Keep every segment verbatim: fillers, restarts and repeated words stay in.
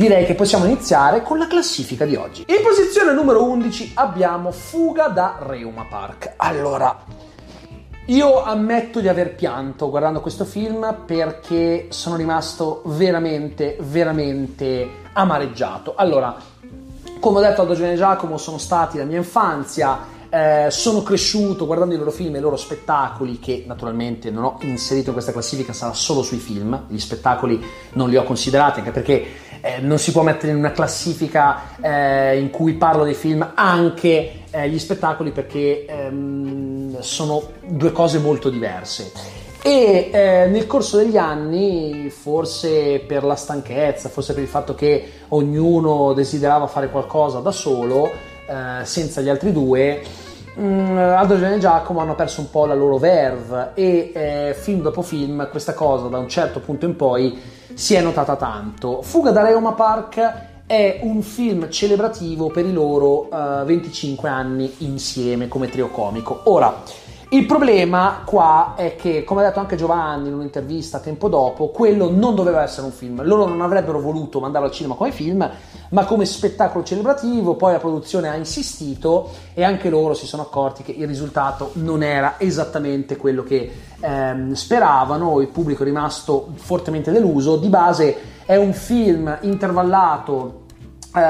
direi che possiamo iniziare con la classifica di oggi. In posizione numero undici abbiamo Fuga da Reuma Park. Allora, io ammetto di aver pianto guardando questo film perché sono rimasto veramente, veramente amareggiato. Allora, come ho detto, Aldo Giovanni e Giacomo sono stati la mia infanzia. Eh, sono cresciuto guardando i loro film e i loro spettacoli, che naturalmente non ho inserito in questa classifica, sarà solo sui film. Gli spettacoli non li ho considerati, anche perché eh, non si può mettere in una classifica eh, in cui parlo dei film anche eh, gli spettacoli, perché ehm, sono due cose molto diverse. E eh, nel corso degli anni, forse per la stanchezza, forse per il fatto che ognuno desiderava fare qualcosa da solo, senza gli altri due, Aldo Giovanni e Giacomo hanno perso un po' la loro verve e eh, film dopo film questa cosa da un certo punto in poi si è notata tanto. Fuga da Reuma Park è un film celebrativo per i loro eh, venticinque anni insieme come trio comico. Ora, il problema qua è che, come ha detto anche Giovanni in un'intervista tempo dopo, quello non doveva essere un film. Loro non avrebbero voluto mandarlo al cinema come film, ma come spettacolo celebrativo. Poi la produzione ha insistito e anche loro si sono accorti che il risultato non era esattamente quello che ehm, speravano. Il pubblico è rimasto fortemente deluso. Di base è un film intervallato eh,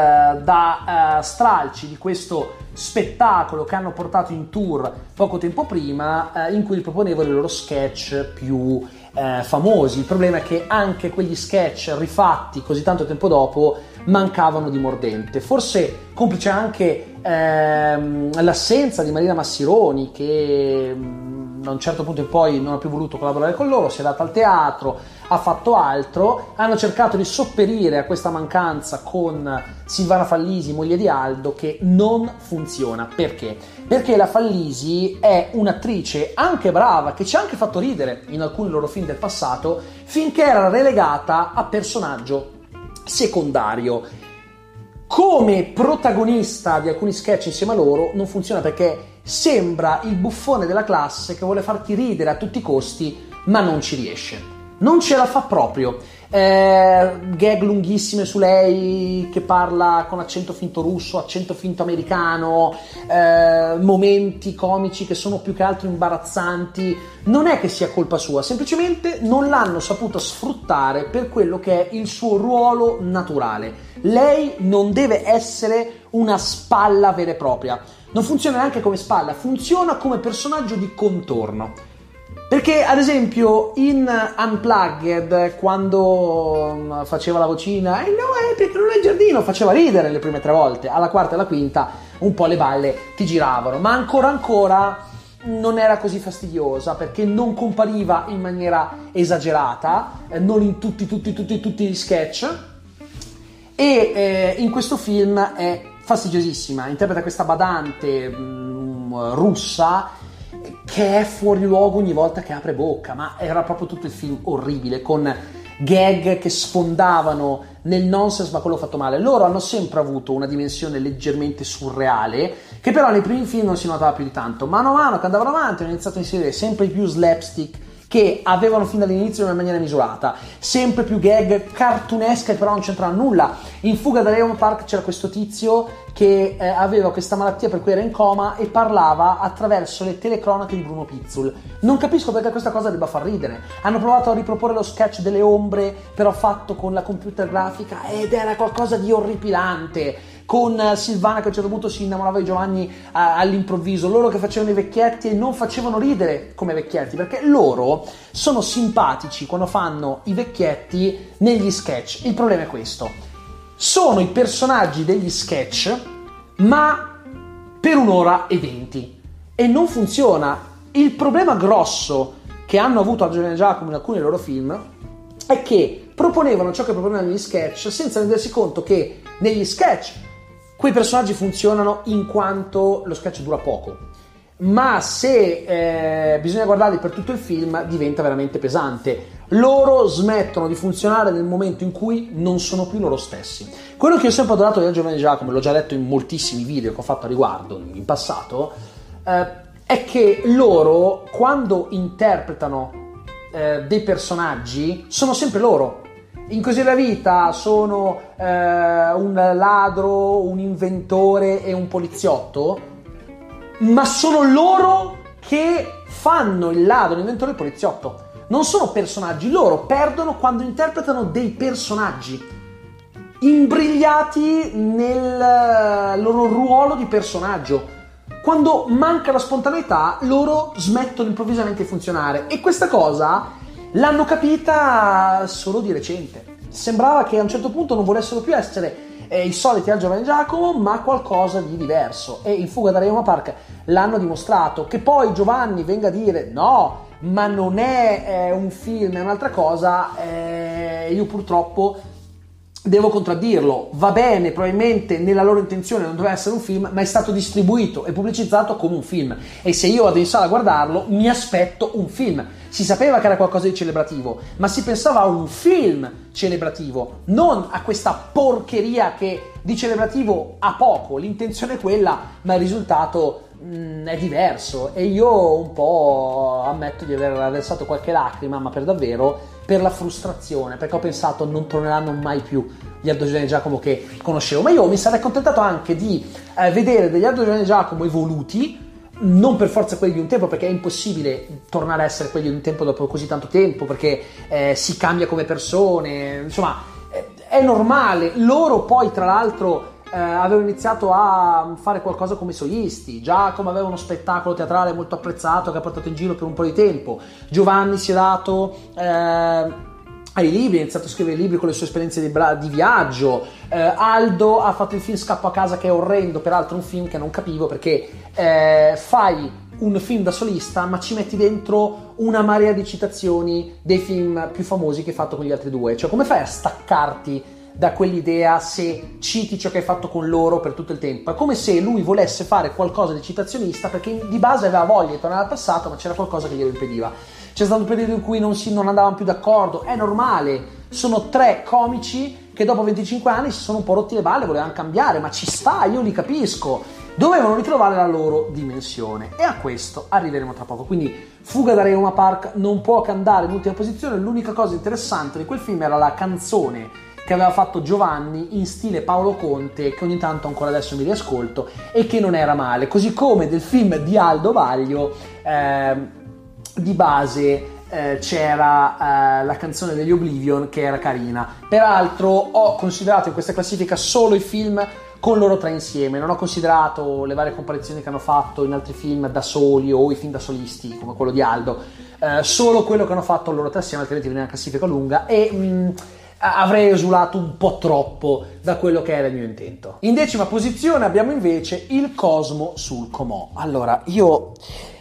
da eh, stralci di questo spettacolo che hanno portato in tour poco tempo prima, eh, in cui proponevano i loro sketch più eh, famosi. Il problema è che anche quegli sketch rifatti così tanto tempo dopo mancavano di mordente, forse complice anche ehm, l'assenza di Marina Massironi, che da un certo punto in poi non ha più voluto collaborare con loro, si è data al teatro, ha fatto altro. Hanno cercato di sopperire a questa mancanza con Silvana Fallisi, moglie di Aldo, che non funziona. Perché? Perché la Fallisi è un'attrice anche brava, che ci ha anche fatto ridere in alcuni loro film del passato, finché era relegata a personaggio secondario. Come protagonista di alcuni sketch insieme a loro non funziona, perché sembra il buffone della classe che vuole farti ridere a tutti i costi, ma non ci riesce. Non ce la fa proprio. Eh, gag lunghissime su lei che parla con accento finto russo, accento finto americano, eh, momenti comici che sono più che altro imbarazzanti. Non è che sia colpa sua, semplicemente non l'hanno saputa sfruttare per quello che è il suo ruolo naturale. Lei non deve essere una spalla vera e propria. Non funziona neanche come spalla, funziona come personaggio di contorno. Perché ad esempio in Unplugged, quando faceva la vocina eh no, è perché non è il giardino, faceva ridere le prime tre volte, alla quarta e alla quinta un po' le balle ti giravano, ma ancora ancora non era così fastidiosa, perché non compariva in maniera esagerata, non in tutti tutti tutti tutti gli sketch. E eh, in questo film è fastidiosissima, interpreta questa badante mh, russa che è fuori luogo ogni volta che apre bocca, ma era proprio tutto il film orribile, con gag che sfondavano nel nonsense, ma quello fatto male. Loro hanno sempre avuto una dimensione leggermente surreale, che però nei primi film non si notava più di tanto. Mano a mano che andavano avanti hanno iniziato a inserire sempre più slapstick, che avevano fin dall'inizio in una maniera misurata, sempre più gag cartunesca che però non c'entrava nulla. In Fuga da Reuma Park c'era questo tizio che eh, aveva questa malattia per cui era in coma e parlava attraverso le telecronache di Bruno Pizzul. Non capisco perché questa cosa debba far ridere. Hanno provato a riproporre lo sketch delle ombre, però fatto con la computer grafica, ed era qualcosa di orripilante, con Silvana che a un certo punto si innamorava di Giovanni all'improvviso, loro che facevano i vecchietti e non facevano ridere come vecchietti, perché loro sono simpatici quando fanno i vecchietti negli sketch. Il problema è questo: sono i personaggi degli sketch, ma per un'ora e venti, e non funziona. Il problema grosso che hanno avuto Aldo Giovanni e Giacomo in alcuni dei loro film è che proponevano ciò che proponevano negli sketch senza rendersi conto che negli sketch quei personaggi funzionano in quanto lo sketch dura poco, ma se eh, bisogna guardarli per tutto il film diventa veramente pesante. Loro smettono di funzionare nel momento in cui non sono più loro stessi. Quello che ho sempre adorato di Giovanni e Giacomo, l'ho già detto in moltissimi video che ho fatto a riguardo in passato, eh, è che loro quando interpretano eh, dei personaggi sono sempre loro. In Così è la vita sono eh, un ladro, un inventore e un poliziotto, ma sono loro che fanno il ladro, l'inventore e il poliziotto. Non sono personaggi, loro perdono quando interpretano dei personaggi imbrigliati nel loro ruolo di personaggio. Quando manca la spontaneità, loro smettono improvvisamente di funzionare, e questa cosa l'hanno capita solo di recente. Sembrava che a un certo punto non volessero più essere eh, i soliti Al, Giovanni e Giacomo, ma qualcosa di diverso, e in Fuga da Reuma Park l'hanno dimostrato. Che poi Giovanni venga a dire no, ma non è eh, un film, è un'altra cosa, eh, io purtroppo devo contraddirlo. Va bene, probabilmente nella loro intenzione non doveva essere un film, ma è stato distribuito e pubblicizzato come un film, e se io vado in sala a guardarlo mi aspetto un film. Si sapeva che era qualcosa di celebrativo, ma si pensava a un film celebrativo, non a questa porcheria che di celebrativo ha poco. L'intenzione è quella, ma il risultato mh, è diverso, e io un po' ammetto di aver versato qualche lacrima, ma per davvero, per la frustrazione, perché ho pensato non torneranno mai più gli Aldo Giovanni e Giacomo che conoscevo. Ma io mi sarei contentato anche di eh, vedere degli Aldo Giovanni e Giacomo evoluti, non per forza quelli di un tempo, perché è impossibile tornare a essere quelli di un tempo dopo così tanto tempo, perché eh, si cambia come persone, insomma è normale. Loro poi tra l'altro eh, avevano iniziato a fare qualcosa come solisti. Giacomo aveva uno spettacolo teatrale molto apprezzato che ha portato in giro per un po' di tempo. Giovanni si è dato eh, ai libri, ha iniziato a scrivere libri con le sue esperienze di, bra- di viaggio. eh, Aldo ha fatto il film Scappo a casa, che è orrendo, peraltro un film che non capivo perché eh, fai un film da solista ma ci metti dentro una marea di citazioni dei film più famosi che hai fatto con gli altri due. Cioè, come fai a staccarti da quell'idea se citi ciò che hai fatto con loro per tutto il tempo? È come se lui volesse fare qualcosa di citazionista, perché di base aveva voglia di tornare al passato, ma c'era qualcosa che glielo impediva. C'è stato un periodo in cui non, si, non andavano più d'accordo, è normale. Sono tre comici che dopo venticinque anni si sono un po' rotti le balle, volevano cambiare, ma ci sta, io li capisco. Dovevano ritrovare la loro dimensione, e a questo arriveremo tra poco. Quindi Fuga da Reuma Park non può che andare in ultima posizione. L'unica cosa interessante di quel film era la canzone che aveva fatto Giovanni in stile Paolo Conte, che ogni tanto ancora adesso mi riascolto, e che non era male, così come del film di Aldo Baglio eh, di base eh, c'era eh, la canzone degli Oblivion, che era carina. Peraltro ho considerato in questa classifica solo i film con loro tre insieme, non ho considerato le varie comparizioni che hanno fatto in altri film da soli o i film da solisti come quello di Aldo, eh, solo quello che hanno fatto loro tre insieme, altrimenti viene una classifica lunga e mh, avrei esulato un po' troppo da quello che era il mio intento. In decima posizione abbiamo invece Il Cosmo sul Comò. Allora, io,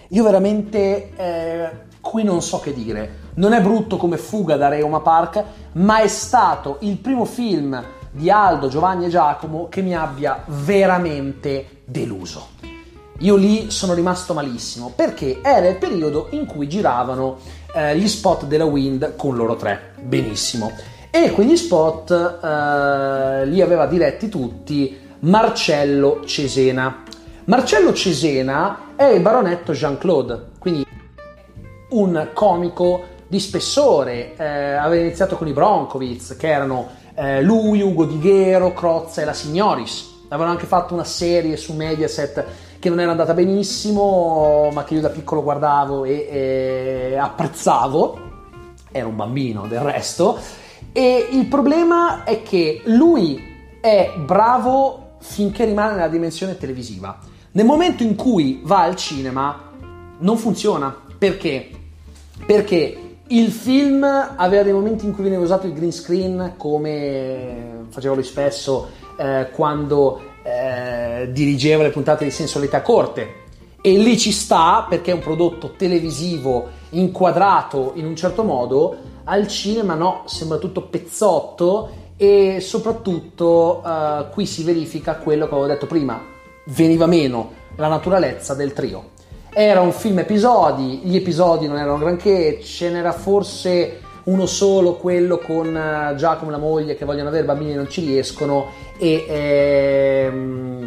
io veramente eh, qui non so che dire. Non è brutto come Fuga da Reuma Park, ma è stato il primo film di Aldo, Giovanni e Giacomo che mi abbia veramente deluso. Io lì sono rimasto malissimo, perché era il periodo in cui giravano eh, gli spot della Wind con loro tre. Benissimo. E quegli spot eh, li aveva diretti tutti Marcello Cesena. Marcello Cesena è il baronetto Jean-Claude, quindi un comico di spessore. Eh, aveva iniziato con i Broncoviz, che erano Eh, lui, Ugo Dighero, Crozza e la Signoris. Avevano anche fatto una serie su Mediaset che non era andata benissimo, ma che io da piccolo guardavo e, e apprezzavo. Ero un bambino del resto. E il problema è che lui è bravo finché rimane nella dimensione televisiva. Nel momento in cui va al cinema non funziona. Perché? Perché il film aveva dei momenti in cui veniva usato il green screen, come faceva lui spesso eh, quando eh, dirigeva le puntate di Sensualità a Corte, e lì ci sta perché è un prodotto televisivo inquadrato in un certo modo. Al cinema no, sembra tutto pezzotto, e soprattutto eh, qui si verifica quello che avevo detto prima: veniva meno la naturalezza del trio. Era un film episodi, gli episodi non erano granché, ce n'era forse uno solo, quello con Giacomo e la moglie che vogliono avere bambini e non ci riescono, e eh,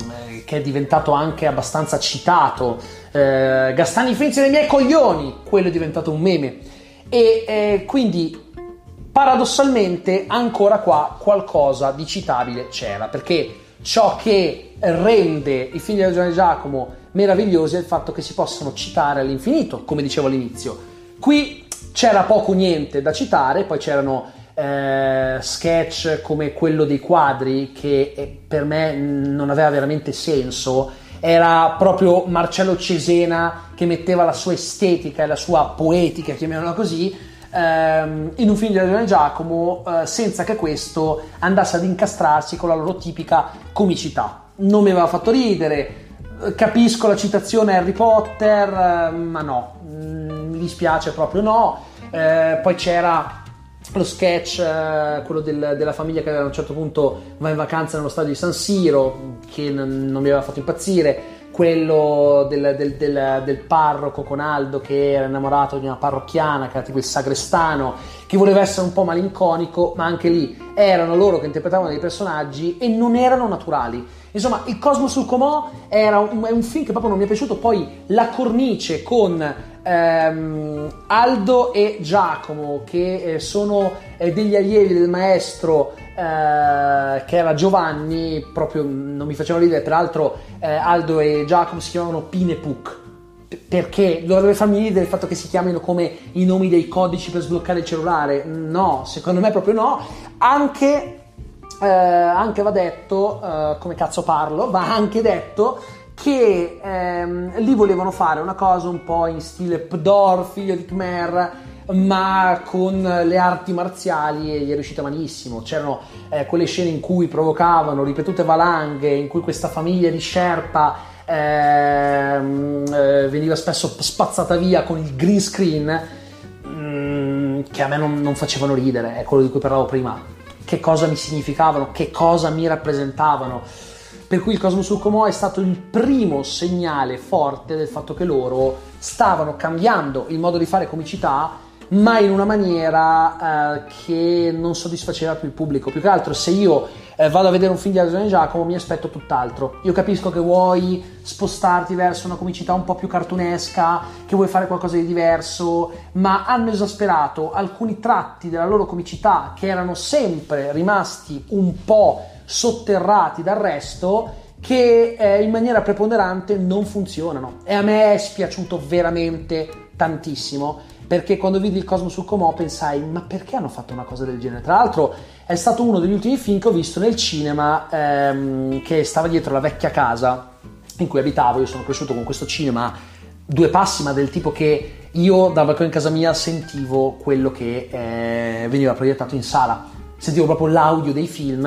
che è diventato anche abbastanza citato. Eh, Gastani Finzi dei miei coglioni, quello è diventato un meme. E eh, quindi paradossalmente ancora qua qualcosa di citabile c'era, perché ciò che rende i figli di Giovanni e Giacomo meravigliosi è il fatto che si possono citare all'infinito, come dicevo all'inizio. Qui c'era poco niente da citare, poi c'erano eh, sketch come quello dei quadri che per me non aveva veramente senso, era proprio Marcello Cesena che metteva la sua estetica e la sua poetica, chiamiamola così, in un film di Aldo e Giacomo, senza che questo andasse ad incastrarsi con la loro tipica comicità. Non mi aveva fatto ridere, capisco la citazione Harry Potter, ma no, mi dispiace proprio no. Eh, poi c'era lo sketch, eh, quello del, della famiglia che a un certo punto va in vacanza nello stadio di San Siro, che n- non mi aveva fatto impazzire. Quello del, del, del, del parroco con Aldo che era innamorato di una parrocchiana che era tipo il sagrestano, che voleva essere un po' malinconico, ma anche lì erano loro che interpretavano dei personaggi e non erano naturali. Insomma, Il Cosmo sul Comò era un, è un film che proprio non mi è piaciuto. Poi la cornice con ehm, Aldo e Giacomo che eh, sono eh, degli allievi del maestro eh, che era Giovanni, proprio non mi facevano ridere. Peraltro eh, Aldo e Giacomo si chiamavano Pine Puc, perché dovrebbe farmi ridere il fatto che si chiamino come i nomi dei codici per sbloccare il cellulare? No, secondo me proprio no. Anche Eh, anche va detto, eh, come cazzo parlo, va anche detto che ehm, lì volevano fare una cosa un po' in stile Pdor, figlio di Khmer, ma con le arti marziali, e gli è riuscita malissimo. C'erano eh, quelle scene in cui provocavano ripetute valanghe, in cui questa famiglia di Sherpa ehm, eh, veniva spesso spazzata via con il green screen, mm, che a me non, non facevano ridere, è quello di cui parlavo prima. Che cosa mi significavano, che cosa mi rappresentavano. Per cui Il Cosmo sul Comò è stato il primo segnale forte del fatto che loro stavano cambiando il modo di fare comicità, ma in una maniera eh, che non soddisfaceva più il pubblico. Più che altro, se io eh, vado a vedere un film di Aldo e Giacomo mi aspetto tutt'altro. Io capisco che vuoi spostarti verso una comicità un po' più cartunesca, che vuoi fare qualcosa di diverso, ma hanno esasperato alcuni tratti della loro comicità che erano sempre rimasti un po' sotterrati dal resto, che eh, in maniera preponderante non funzionano. E a me è spiaciuto veramente tantissimo, perché quando vidi Il Cosmo sul Comò pensai: ma perché hanno fatto una cosa del genere? Tra l'altro è stato uno degli ultimi film che ho visto nel cinema ehm, che stava dietro la vecchia casa in cui abitavo. Io sono cresciuto con questo cinema due passi, ma del tipo che io dal balcone in casa mia sentivo quello che eh, veniva proiettato in sala, sentivo proprio l'audio dei film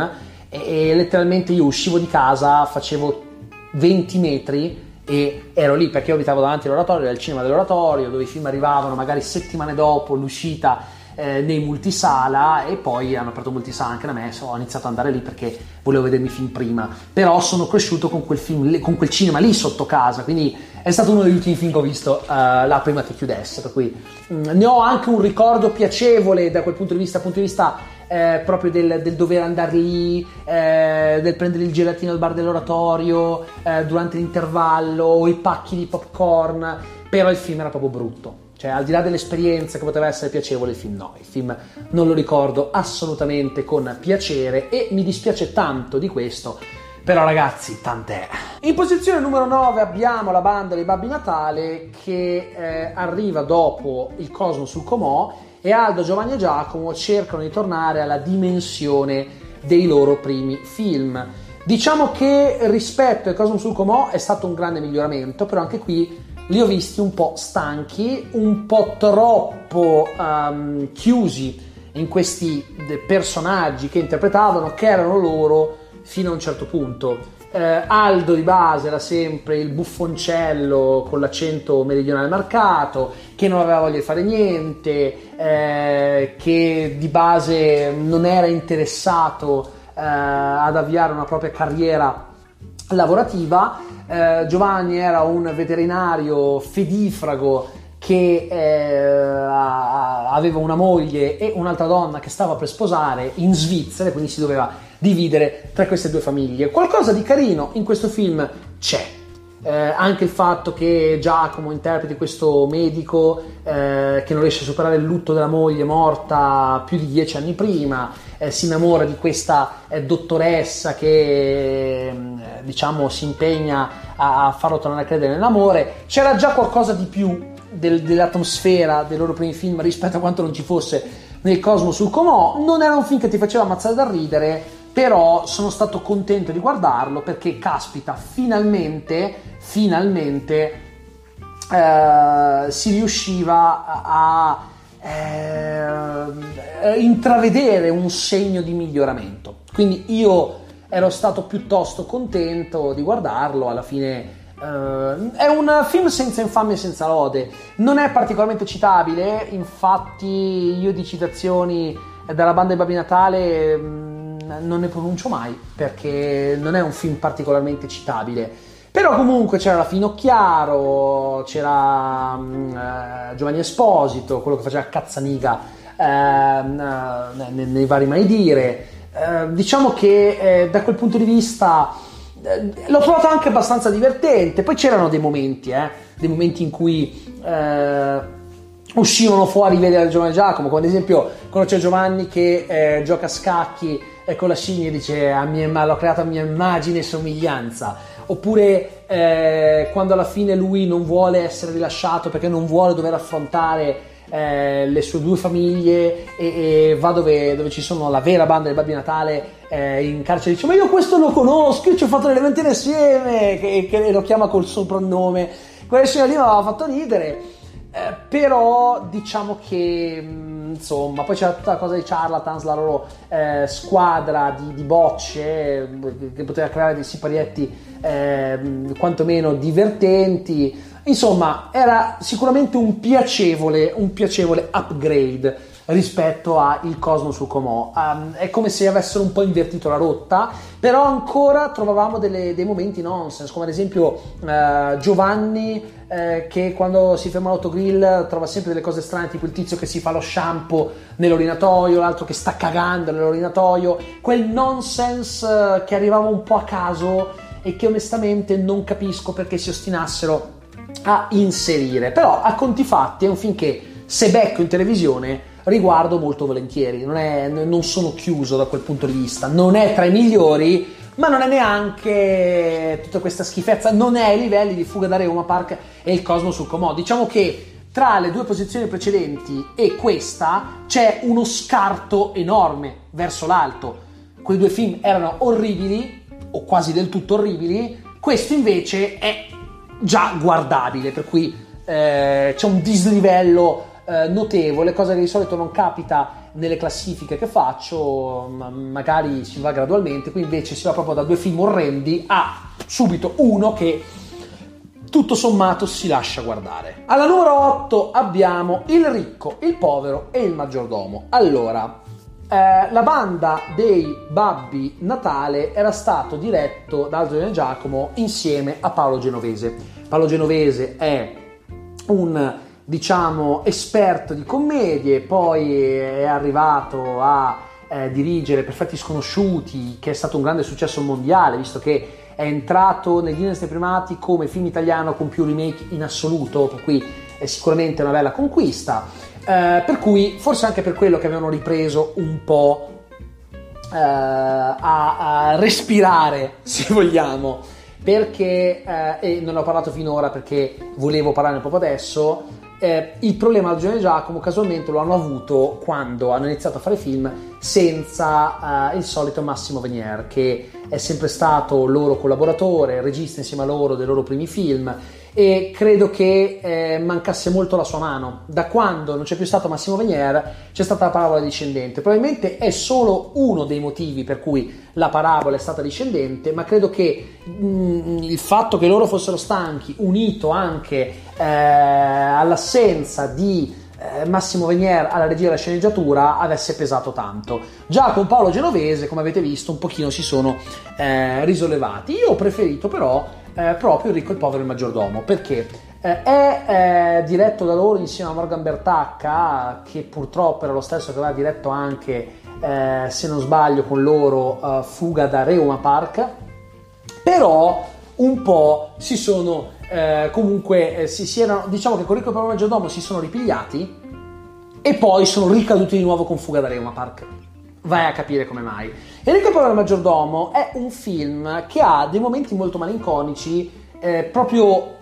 e, e letteralmente io uscivo di casa, facevo venti metri e ero lì, perché io abitavo davanti all'oratorio, al cinema dell'oratorio, dove i film arrivavano magari settimane dopo l'uscita eh, nei multisala, e poi hanno aperto multisala anche da me, so, ho iniziato ad andare lì perché volevo vedermi i film prima, però sono cresciuto con quel film, con quel cinema lì sotto casa, quindi è stato uno degli ultimi film che ho visto eh, là prima che chiudesse, per cui mh, ne ho anche un ricordo piacevole da quel punto di vista, punto di vista Eh, proprio del, del dover andare lì, eh, del prendere il gelatino al bar dell'oratorio eh, durante l'intervallo, o i pacchi di popcorn. Però il film era proprio brutto, cioè al di là dell'esperienza che poteva essere piacevole, il film no, il film non lo ricordo assolutamente con piacere e mi dispiace tanto di questo. Però ragazzi, tant'è. In posizione numero nove abbiamo La banda dei Babbi Natale, che eh, arriva dopo Il Cosmo sul Comò, e Aldo, Giovanni e Giacomo cercano di tornare alla dimensione dei loro primi film. Diciamo che rispetto al Cosmo sul Comò è stato un grande miglioramento, però anche qui li ho visti un po' stanchi, un po' troppo um, chiusi in questi personaggi che interpretavano, che erano loro fino a un certo punto. Eh, Aldo di base era sempre il buffoncello con l'accento meridionale marcato, che non aveva voglia di fare niente, eh, che di base non era interessato eh, ad avviare una propria carriera lavorativa. Eh, Giovanni era un veterinario fedifrago che eh, aveva una moglie e un'altra donna che stava per sposare in Svizzera, quindi si doveva dividere tra queste due famiglie. Qualcosa di carino in questo film c'è, eh, anche il fatto che Giacomo interpreti questo medico eh, che non riesce a superare il lutto della moglie morta più di dieci anni prima, eh, si innamora di questa eh, dottoressa che eh, diciamo si impegna a, a farlo tornare a credere nell'amore. C'era già qualcosa di più del, dell'atmosfera dei loro primi film rispetto a quanto non ci fosse nel Cosmo sul Comò. Non era un film che ti faceva ammazzare da ridere, però sono stato contento di guardarlo perché, caspita, finalmente, finalmente eh, si riusciva a, a eh, intravedere un segno di miglioramento. Quindi io ero stato piuttosto contento di guardarlo alla fine. Uh, è un film senza infamia e senza lode, non è particolarmente citabile, infatti io di citazioni dalla Banda dei Babbi Natale mh, non ne pronuncio mai perché non è un film particolarmente citabile, però comunque c'era la Finocchiaro, c'era mh, uh, Giovanni Esposito, quello che faceva cazzaniga uh, uh, nei, nei vari Mai Dire. Uh, diciamo che uh, da quel punto di vista l'ho trovato anche abbastanza divertente. Poi c'erano dei momenti, eh, dei momenti in cui eh, uscivano fuori i veri del Giovanni Giacomo, come ad esempio quando c'è Giovanni che eh, gioca a scacchi eh, con la scimmia e dice a mia, l'ho creato a mia immagine e somiglianza, oppure eh, quando alla fine lui non vuole essere rilasciato perché non vuole dover affrontare Eh, le sue due famiglie e, e va dove, dove ci sono la vera banda del Babbi Natale eh, in carcere e dice ma io questo lo conosco, io ci ho fatto le levantine assieme, che, che lo chiama col soprannome. Quella scena lì mi aveva fatto ridere, eh, però diciamo che mh, insomma poi c'era tutta la cosa di Charlatans, la loro eh, squadra di, di bocce eh, che poteva creare dei siparietti eh, quantomeno divertenti. Insomma, era sicuramente un piacevole, un piacevole upgrade rispetto a Il Cosmo sul Comò. Um, è come se avessero un po' invertito la rotta, però ancora trovavamo delle, dei momenti nonsense, come ad esempio uh, Giovanni uh, che quando si ferma l'autogrill trova sempre delle cose strane, tipo il tizio che si fa lo shampoo nell'orinatoio, l'altro che sta cagando nell'orinatoio, quel nonsense uh, che arrivava un po' a caso e che onestamente non capisco perché si ostinassero a inserire. Però a conti fatti è un film che, se becco in televisione, riguardo molto volentieri. Non è, non sono chiuso da quel punto di vista. Non è tra i migliori, ma non è neanche tutta questa schifezza. Non è ai livelli di Fuga da Reuma Park e Il Cosmo sul Comò. Diciamo che tra le due posizioni precedenti e questa c'è uno scarto enorme verso l'alto. Quei due film erano orribili o quasi del tutto orribili. Questo invece è già guardabile, per cui eh, c'è un dislivello eh, notevole, cosa che di solito non capita nelle classifiche che faccio, ma magari si va gradualmente. Qui invece si va proprio da due film orrendi a subito uno che tutto sommato si lascia guardare. Alla numero otto abbiamo Il Ricco, Il Povero e Il Maggiordomo. Allora, eh, La Banda dei Babbi Natale era stato diretto da Aldo Giovanni e Giacomo insieme a Paolo Genovese. Paolo Genovese è un, diciamo, esperto di commedie, poi è arrivato a eh, dirigere Perfetti Sconosciuti, che è stato un grande successo mondiale, visto che è entrato nel Guinness dei primati come film italiano con più remake in assoluto, per cui è sicuramente una bella conquista. Eh, per cui, forse anche per quello che avevano ripreso un po' eh, a, a respirare, se vogliamo, perché, eh, e non ne ho parlato finora perché volevo parlarne proprio adesso, eh, il problema al Giovanni Giacomo casualmente lo hanno avuto quando hanno iniziato a fare film senza eh, il solito Massimo Venier, che è sempre stato loro collaboratore, regista insieme a loro dei loro primi film, e credo che eh, mancasse molto la sua mano. Da quando non c'è più stato Massimo Venier c'è stata la parabola discendente. Probabilmente è solo uno dei motivi per cui la parabola è stata discendente, ma credo che mh, il fatto che loro fossero stanchi, unito anche eh, all'assenza di Massimo Venier alla regia della sceneggiatura, avesse pesato tanto. Già con Paolo Genovese, come avete visto, un pochino si sono eh, risollevati. Io ho preferito però eh, proprio Il Ricco, Il Povero e Il Maggiordomo, perché eh, è eh, diretto da loro insieme a Morgan Bertacca, che purtroppo era lo stesso che aveva diretto anche eh, se non sbaglio con loro eh, Fuga da Reuma Park. Però un po' si sono eh, comunque eh, si, si erano, diciamo che con Il ricco, il povero e il maggiordomo si sono ripigliati e poi sono ricaduti di nuovo con Fuga da Reuma Park. Vai a capire come mai. Il ricco, il povero e il maggiordomo è un film che ha dei momenti molto malinconici, eh, proprio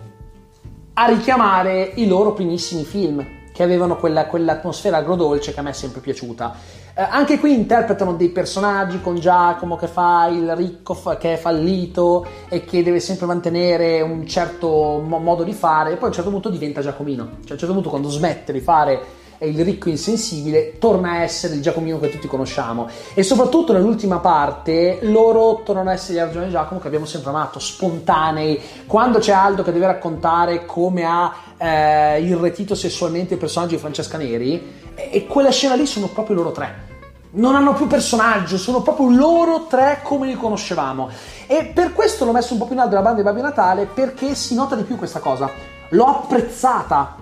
a richiamare i loro primissimi film, che avevano quella, quell'atmosfera agrodolce che a me è sempre piaciuta. Eh, anche qui interpretano dei personaggi, con Giacomo che fa il ricco fa, che è fallito e che deve sempre mantenere un certo mo- modo di fare, e poi a un certo punto diventa Giacomino. Cioè a un certo punto, quando smette di fare il ricco insensibile, torna a essere il Giacomino che tutti conosciamo. E soprattutto nell'ultima parte loro tornano a essere gli Aldo e Giacomo che abbiamo sempre amato, spontanei. Quando c'è Aldo che deve raccontare come ha eh, irretito sessualmente il personaggio di Francesca Neri, e, e quella scena lì sono proprio loro tre, non hanno più personaggio, sono proprio loro tre come li conoscevamo. E per questo l'ho messo un po' più in alto La banda dei Babbi Natale, perché si nota di più questa cosa, l'ho apprezzata.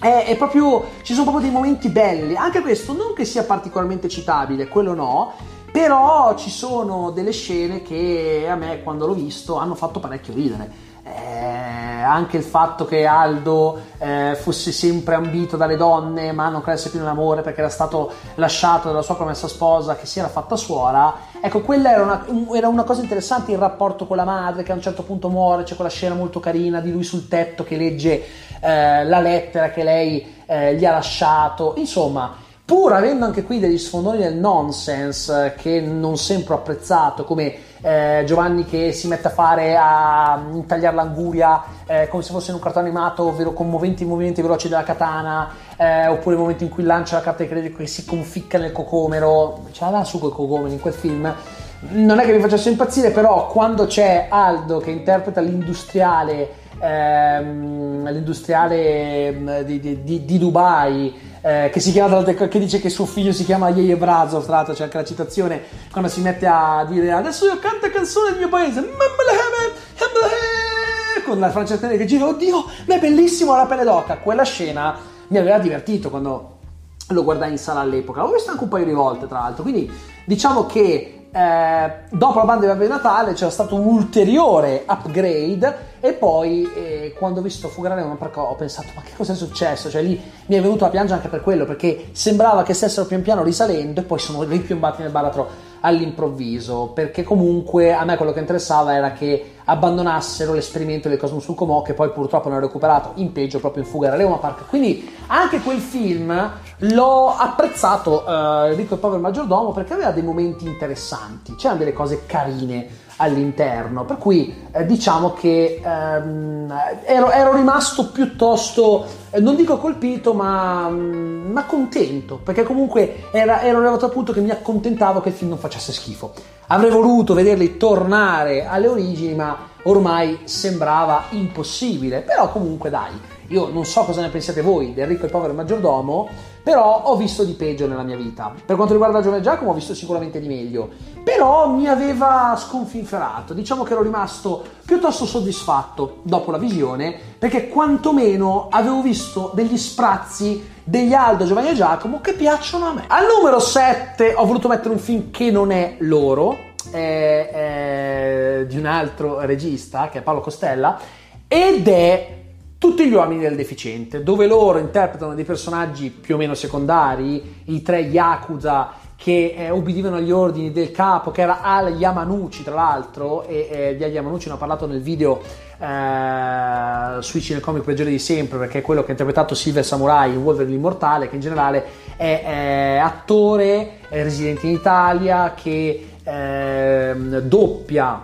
È, è proprio, ci sono proprio dei momenti belli, anche questo non che sia particolarmente citabile, quello no, però ci sono delle scene che a me, quando l'ho visto, hanno fatto parecchio ridere. Eh, anche il fatto che Aldo eh, fosse sempre ambito dalle donne ma non credesse più nell'amore perché era stato lasciato dalla sua promessa sposa che si era fatta suora, ecco, quella era una, era una cosa interessante. Il rapporto con la madre che a un certo punto muore, c'è quella scena molto carina di lui sul tetto che legge eh, la lettera che lei eh, gli ha lasciato. Insomma, pur avendo anche qui degli sfondoni del nonsense che non sempre ho apprezzato, come eh, Giovanni che si mette a fare a intagliare l'anguria eh, come se fosse in un cartone animato, ovvero con movimenti, movimenti veloci della katana, eh, oppure il momento in cui lancia la carta di credito che si conficca nel cocomero. Ce l'aveva su col cocomero in quel film, non è che mi facesse impazzire, però quando c'è Aldo che interpreta l'industriale ehm, l'industriale di, di, di, di Dubai, Eh, che si chiama, che dice che suo figlio si chiama Yeye Brazzo, tra l'altro c'è anche la citazione quando si mette a dire adesso io canto canzone del mio paese con la Francesca Neri che gira, oddio, ma è bellissimo, la pelle d'oca. Quella scena mi aveva divertito quando lo guardai in sala all'epoca, l'ho visto anche un paio di volte tra l'altro, quindi diciamo che Eh, dopo La banda dei Babbi Natale c'era stato un ulteriore upgrade, e poi eh, quando ho visto Fuga da Reuma Park ho pensato ma che cosa è successo, cioè lì mi è venuto la piangere anche per quello, perché sembrava che stessero pian piano risalendo e poi sono ripiombati nel baratro all'improvviso, perché comunque a me quello che interessava era che abbandonassero l'esperimento del Cosmo sul Comò, che poi purtroppo hanno recuperato in peggio proprio in Fuga da Reuma Park. Quindi anche quel film l'ho apprezzato, eh, Ricco, il povero maggiordomo, perché aveva dei momenti interessanti, c'erano delle cose carine all'interno, per cui eh, diciamo che ehm, ero, ero rimasto piuttosto, eh, non dico colpito, ma, mh, ma contento, perché comunque era, ero arrivato al punto che mi accontentavo che il film non facesse schifo. Avrei voluto vederli tornare alle origini, ma ormai sembrava impossibile. Però comunque dai, io non so cosa ne pensiate voi del ricco, il povero e il maggiordomo, però ho visto di peggio nella mia vita. Per quanto riguarda John e Giacomo ho visto sicuramente di meglio, però mi aveva sconfinferato. Diciamo che ero rimasto piuttosto soddisfatto dopo la visione, perché quantomeno avevo visto degli sprazzi degli Aldo, Giovanni e Giacomo che piacciono a me. Al numero sette ho voluto mettere un film che non è loro, è, è di un altro regista che è Paolo Costella, ed è Tutti gli uomini del deficiente, dove loro interpretano dei personaggi più o meno secondari, i tre Yakuza che eh, obbedivano agli ordini del capo, che era Hal Yamanouchi tra l'altro, e eh, di Hal Yamanouchi ne ho parlato nel video eh, sui cinecomic peggiori di sempre, perché è quello che ha interpretato Silver Samurai in Wolverine l'Immortale, che in generale è, è attore, è residente in Italia, che eh, doppia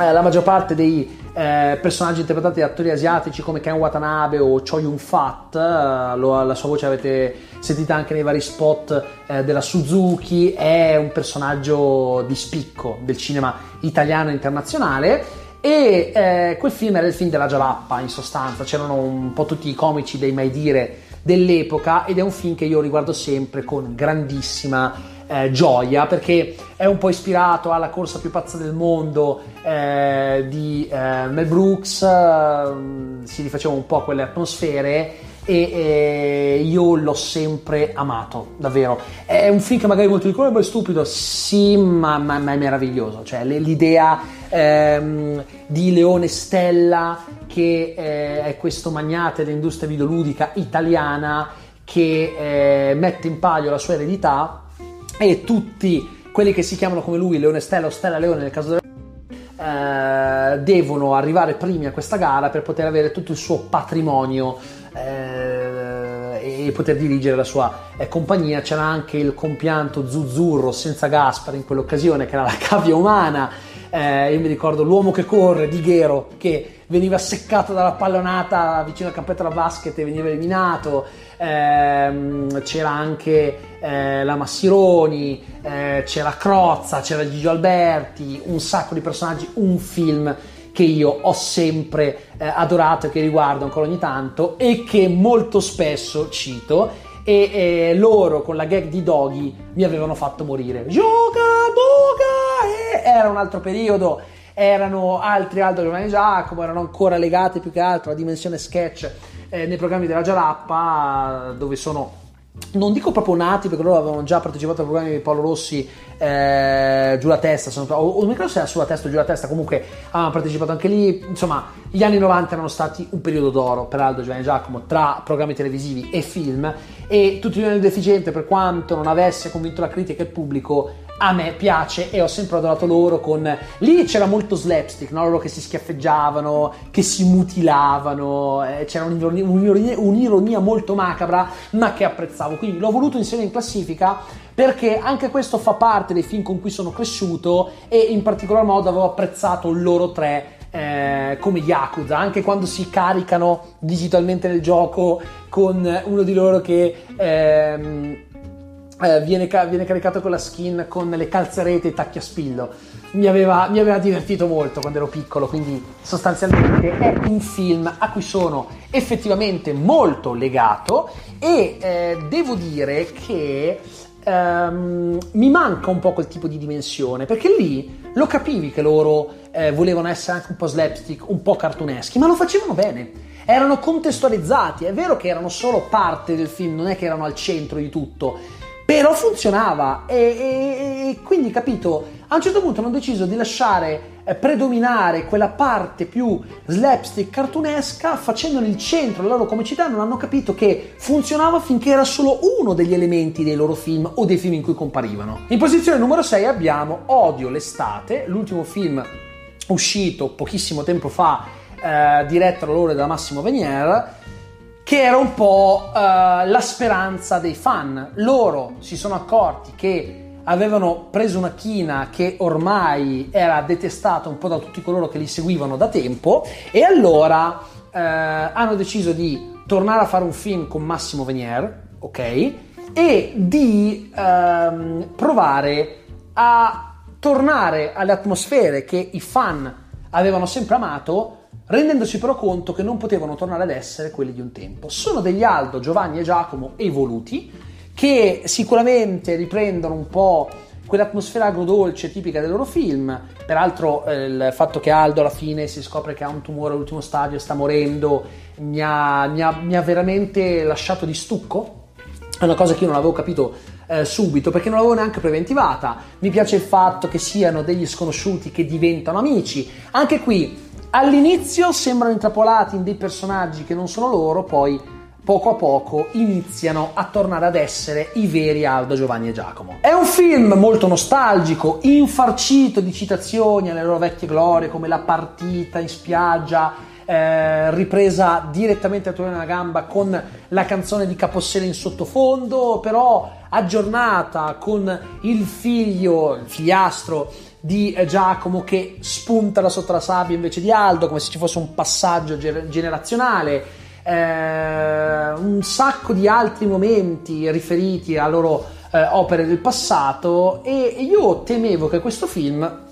eh, la maggior parte dei Eh, personaggi interpretati da attori asiatici come Ken Watanabe o Choi Yun-fat. Eh, lo, la sua voce l'avete sentita anche nei vari spot eh, della Suzuki, è un personaggio di spicco del cinema italiano e internazionale. E eh, quel film era il film della Gialappa, in sostanza c'erano un po' tutti i comici dei mai dire dell'epoca, ed è un film che io riguardo sempre con grandissima Eh, gioia, perché è un po' ispirato alla corsa più pazza del mondo eh, di eh, Mel Brooks, eh, si rifaceva un po' a quelle atmosfere, e eh, io l'ho sempre amato, davvero. È un film che magari molti dicono è stupido, sì, ma, ma, ma è meraviglioso, cioè l'idea ehm, di Leone Stella, che eh, è questo magnate dell'industria videoludica italiana che eh, mette in palio la sua eredità, e tutti quelli che si chiamano come lui, Leone Stella o Stella Leone nel caso del... Eh, devono arrivare primi a questa gara per poter avere tutto il suo patrimonio eh, e poter dirigere la sua eh, compagnia. C'era anche il compianto Zuzzurro senza Gaspari in quell'occasione, che era la cavia umana. Eh, io mi ricordo l'uomo che corre, Dighero, che veniva seccato dalla pallonata vicino al campetto da basket e veniva eliminato. Eh, c'era anche eh, la Massironi, eh, c'era Crozza, c'era Gigio Alberti, un sacco di personaggi, un film che io ho sempre eh, adorato e che riguardo ancora ogni tanto e che molto spesso cito. E eh, loro con la gag di Doggy mi avevano fatto morire. Gioca, Doga! Eh, era un altro periodo, erano altri Aldo Giovanni e Giacomo, erano ancora legati più che altro alla dimensione sketch eh, nei programmi della Gialappa, dove sono, non dico proprio nati, perché loro avevano già partecipato ai programmi di Paolo Rossi, eh, Giù la testa, sono, o non mi ricordo se era Sulla testa o Giù la testa, comunque avevano partecipato anche lì. Insomma, gli anni novanta erano stati un periodo d'oro per Aldo Giovanni e Giacomo, tra programmi televisivi e film. E Tutti gli anni del deficiente, per quanto non avesse convinto la critica e il pubblico, a me piace e ho sempre adorato loro. Con lì c'era molto slapstick, no? Loro che si schiaffeggiavano, che si mutilavano, eh, c'era un'ironia, un'ironia, un'ironia molto macabra, ma che apprezzavo, quindi l'ho voluto inserire in classifica perché anche questo fa parte dei film con cui sono cresciuto, e in particolar modo avevo apprezzato loro tre Eh, come Yakuza, anche quando si caricano digitalmente nel gioco, con uno di loro che ehm, eh, viene, ca- viene caricato con la skin con le calzarete e i tacchi a spillo. Mi aveva, mi aveva divertito molto quando ero piccolo, quindi sostanzialmente è un film a cui sono effettivamente molto legato. E eh, devo dire che Um, mi manca un po' quel tipo di dimensione, perché lì lo capivi che loro eh, volevano essere anche un po' slapstick, un po' cartuneschi, ma lo facevano bene, erano contestualizzati. È vero che erano solo parte del film, non è che erano al centro di tutto, però funzionava, e, e, e quindi, capito, a un certo punto hanno deciso di lasciare eh, predominare quella parte più slapstick cartunesca, facendone il centro della loro comicità. Non hanno capito che funzionava finché era solo uno degli elementi dei loro film o dei film in cui comparivano. In posizione numero sei abbiamo Odio l'estate, l'ultimo film uscito pochissimo tempo fa, eh, diretto da loro e da Massimo Venier, che era un po' uh, la speranza dei fan. Loro si sono accorti che avevano preso una china che ormai era detestata un po' da tutti coloro che li seguivano da tempo, e allora uh, hanno deciso di tornare a fare un film con Massimo Venier, ok, e di uh, provare a tornare alle atmosfere che i fan avevano sempre amato, rendendosi però conto che non potevano tornare ad essere quelli di un tempo. Sono degli Aldo, Giovanni e Giacomo evoluti, che sicuramente riprendono un po' quell'atmosfera agrodolce tipica dei loro film. Peraltro eh, il fatto che Aldo alla fine si scopre che ha un tumore all'ultimo stadio e sta morendo mi ha, mi ha, mi ha veramente lasciato di stucco. È una cosa che io non avevo capito eh, subito, perché non l'avevo neanche preventivata. Mi piace il fatto che siano degli sconosciuti che diventano amici. Anche qui all'inizio sembrano intrappolati in dei personaggi che non sono loro, poi poco a poco iniziano a tornare ad essere i veri Aldo, Giovanni e Giacomo. È un film molto nostalgico, infarcito di citazioni alle loro vecchie glorie, come la partita in spiaggia, eh, ripresa direttamente a Tu la gamba con la canzone di Capossela in sottofondo, però aggiornata con il figlio, il figliastro di Giacomo che spunta da sotto la sabbia invece di Aldo, come se ci fosse un passaggio generazionale. Eh, un sacco di altri momenti riferiti a loro eh, opere del passato, e io temevo che questo film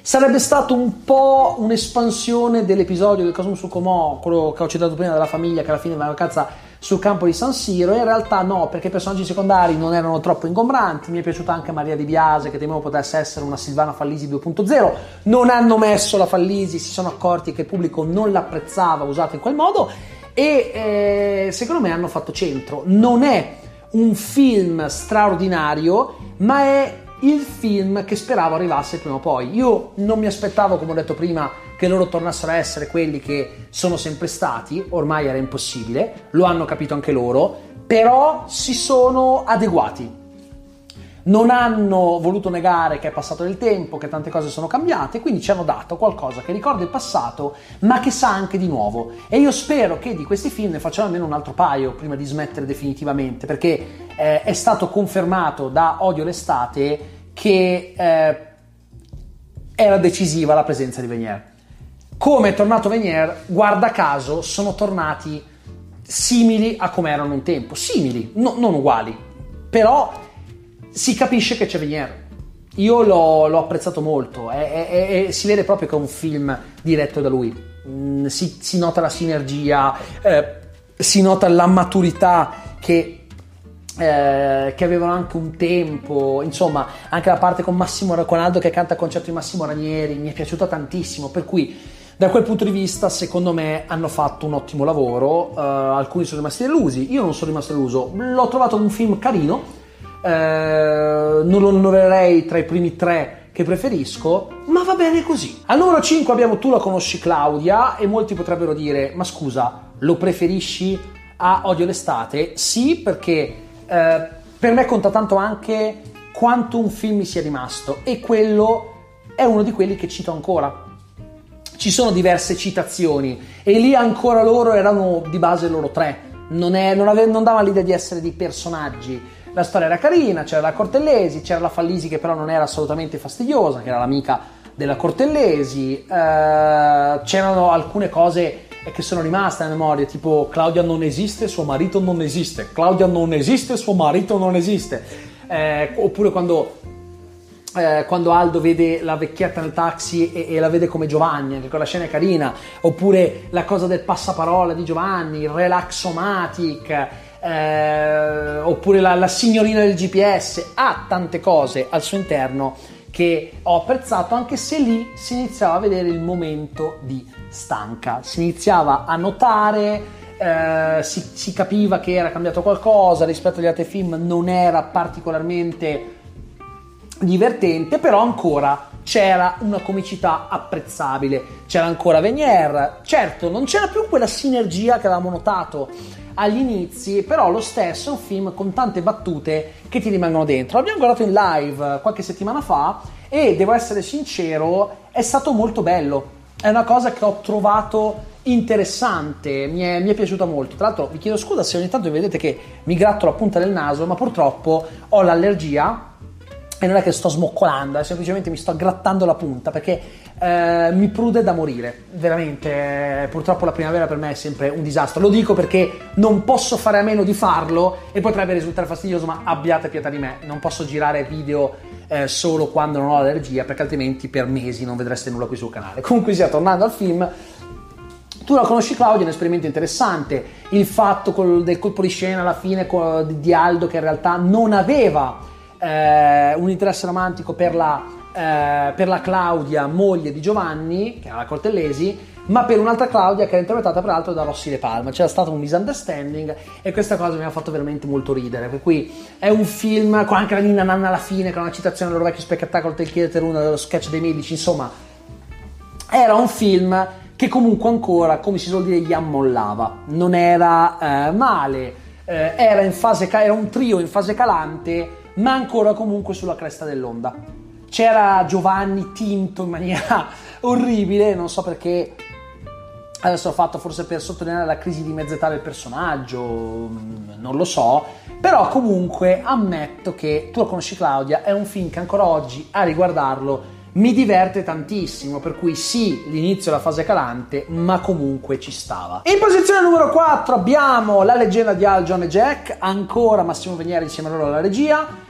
sarebbe stato un po' un'espansione dell'episodio del Cosmo sul Comò, quello che ho citato prima della famiglia che alla fine va in vacanza sul campo di San Siro. In realtà no, perché i personaggi secondari non erano troppo ingombranti. Mi è piaciuta anche Maria Di Biase, che temevo potesse essere una Silvana Fallisi due punto zero. Non hanno messo la Fallisi, si sono accorti che il pubblico non l'apprezzava usata in quel modo, e eh, secondo me hanno fatto centro. Non è un film straordinario, ma è il film che speravo arrivasse prima o poi. Io non mi aspettavo, come ho detto prima, che loro tornassero a essere quelli che sono sempre stati, ormai era impossibile, lo hanno capito anche loro, però si sono adeguati. Non hanno voluto negare che è passato del tempo, che tante cose sono cambiate, quindi ci hanno dato qualcosa che ricorda il passato, ma che sa anche di nuovo. E io spero che di questi film ne facciano almeno un altro paio prima di smettere definitivamente, perché eh, è stato confermato da Odio l'estate che eh, era decisiva la presenza di Venier. Come è tornato Venier, guarda caso, sono tornati simili a come erano un tempo. Simili, no, non uguali, però... si capisce che c'è Venier. Io l'ho, l'ho apprezzato molto, è, è, è, si vede proprio che è un film diretto da lui. Mm, si, si nota la sinergia, eh, si nota la maturità che, eh, che avevano anche un tempo. Insomma, anche la parte con Massimo con Aldo che canta il concerto di Massimo Ranieri mi è piaciuta tantissimo, per cui da quel punto di vista secondo me hanno fatto un ottimo lavoro. Uh, alcuni sono rimasti delusi, io non sono rimasto deluso, l'ho trovato un film carino. Uh, non lo annoverei tra i primi tre che preferisco, ma va bene così. Al numero cinque abbiamo Tu la conosci, Claudia, e molti potrebbero dire: ma scusa, lo preferisci a Odio l'estate? Sì, perché uh, per me conta tanto anche quanto un film mi sia rimasto, e quello è uno di quelli che cito ancora. Ci sono diverse citazioni e lì ancora loro erano di base loro tre, non, è, non, ave- non davano l'idea di essere dei personaggi. La storia era carina, c'era la Cortellesi, c'era la Fallisi che però non era assolutamente fastidiosa, che era l'amica della Cortellesi, eh, c'erano alcune cose che sono rimaste a memoria, tipo Claudia non esiste, suo marito non esiste, Claudia non esiste, suo marito non esiste, eh, oppure quando, eh, quando Aldo vede la vecchietta nel taxi e, e la vede come Giovanni, anche quella scena è carina, oppure la cosa del passaparola di Giovanni, il relaxomatic, Eh, oppure la, la signorina del G P S. Ha tante cose al suo interno che ho apprezzato, anche se lì si iniziava a vedere il momento di stanca, si iniziava a notare, eh, si, si capiva che era cambiato qualcosa rispetto agli altri film, non era particolarmente divertente, però ancora c'era una comicità apprezzabile, c'era ancora Venier. Certo, non c'era più quella sinergia che avevamo notato agli inizi, però lo stesso è un film con tante battute che ti rimangono dentro. L'abbiamo guardato in live qualche settimana fa e devo essere sincero, è stato molto bello, è una cosa che ho trovato interessante, mi è, mi è piaciuta molto. Tra l'altro vi chiedo scusa se ogni tanto vedete che mi gratto la punta del naso, ma purtroppo ho l'allergia e non è che sto smoccolando, eh, semplicemente mi sto grattando la punta perché eh, mi prude da morire, veramente. Purtroppo la primavera per me è sempre un disastro, lo dico perché non posso fare a meno di farlo e potrebbe risultare fastidioso, ma abbiate pietà di me, non posso girare video eh, solo quando non ho l'allergia, perché altrimenti per mesi non vedreste nulla qui sul canale. Comunque sia, tornando al film, Tu la conosci, Claudia, è un esperimento interessante, il fatto col, del colpo di scena alla fine col, di Aldo che in realtà non aveva Eh, un interesse romantico per la, eh, per la Claudia, moglie di Giovanni, che era la Cortellesi, ma per un'altra Claudia che era interpretata peraltro da Rossi De Palma. C'era stato un misunderstanding e questa cosa mi ha fatto veramente molto ridere, per cui è un film con anche la ninna nanna alla fine, con una citazione del loro vecchio spettacolo del Chiedete Teruna, dello sketch dei medici. Insomma, era un film che comunque ancora, come si suol dire, gli ammollava, non era eh, male, eh, era, in fase, era un trio in fase calante, ma ancora comunque sulla cresta dell'onda. C'era Giovanni tinto in maniera orribile, non so perché, adesso l'ho fatto forse per sottolineare la crisi di mezza età del personaggio, non lo so, però comunque ammetto che Tu la conosci, Claudia è un film che ancora oggi a riguardarlo mi diverte tantissimo, per cui sì, l'inizio della fase calante, ma comunque ci stava. In posizione numero quattro abbiamo La leggenda di Al, John e Jack, ancora Massimo Venier insieme a loro alla regia.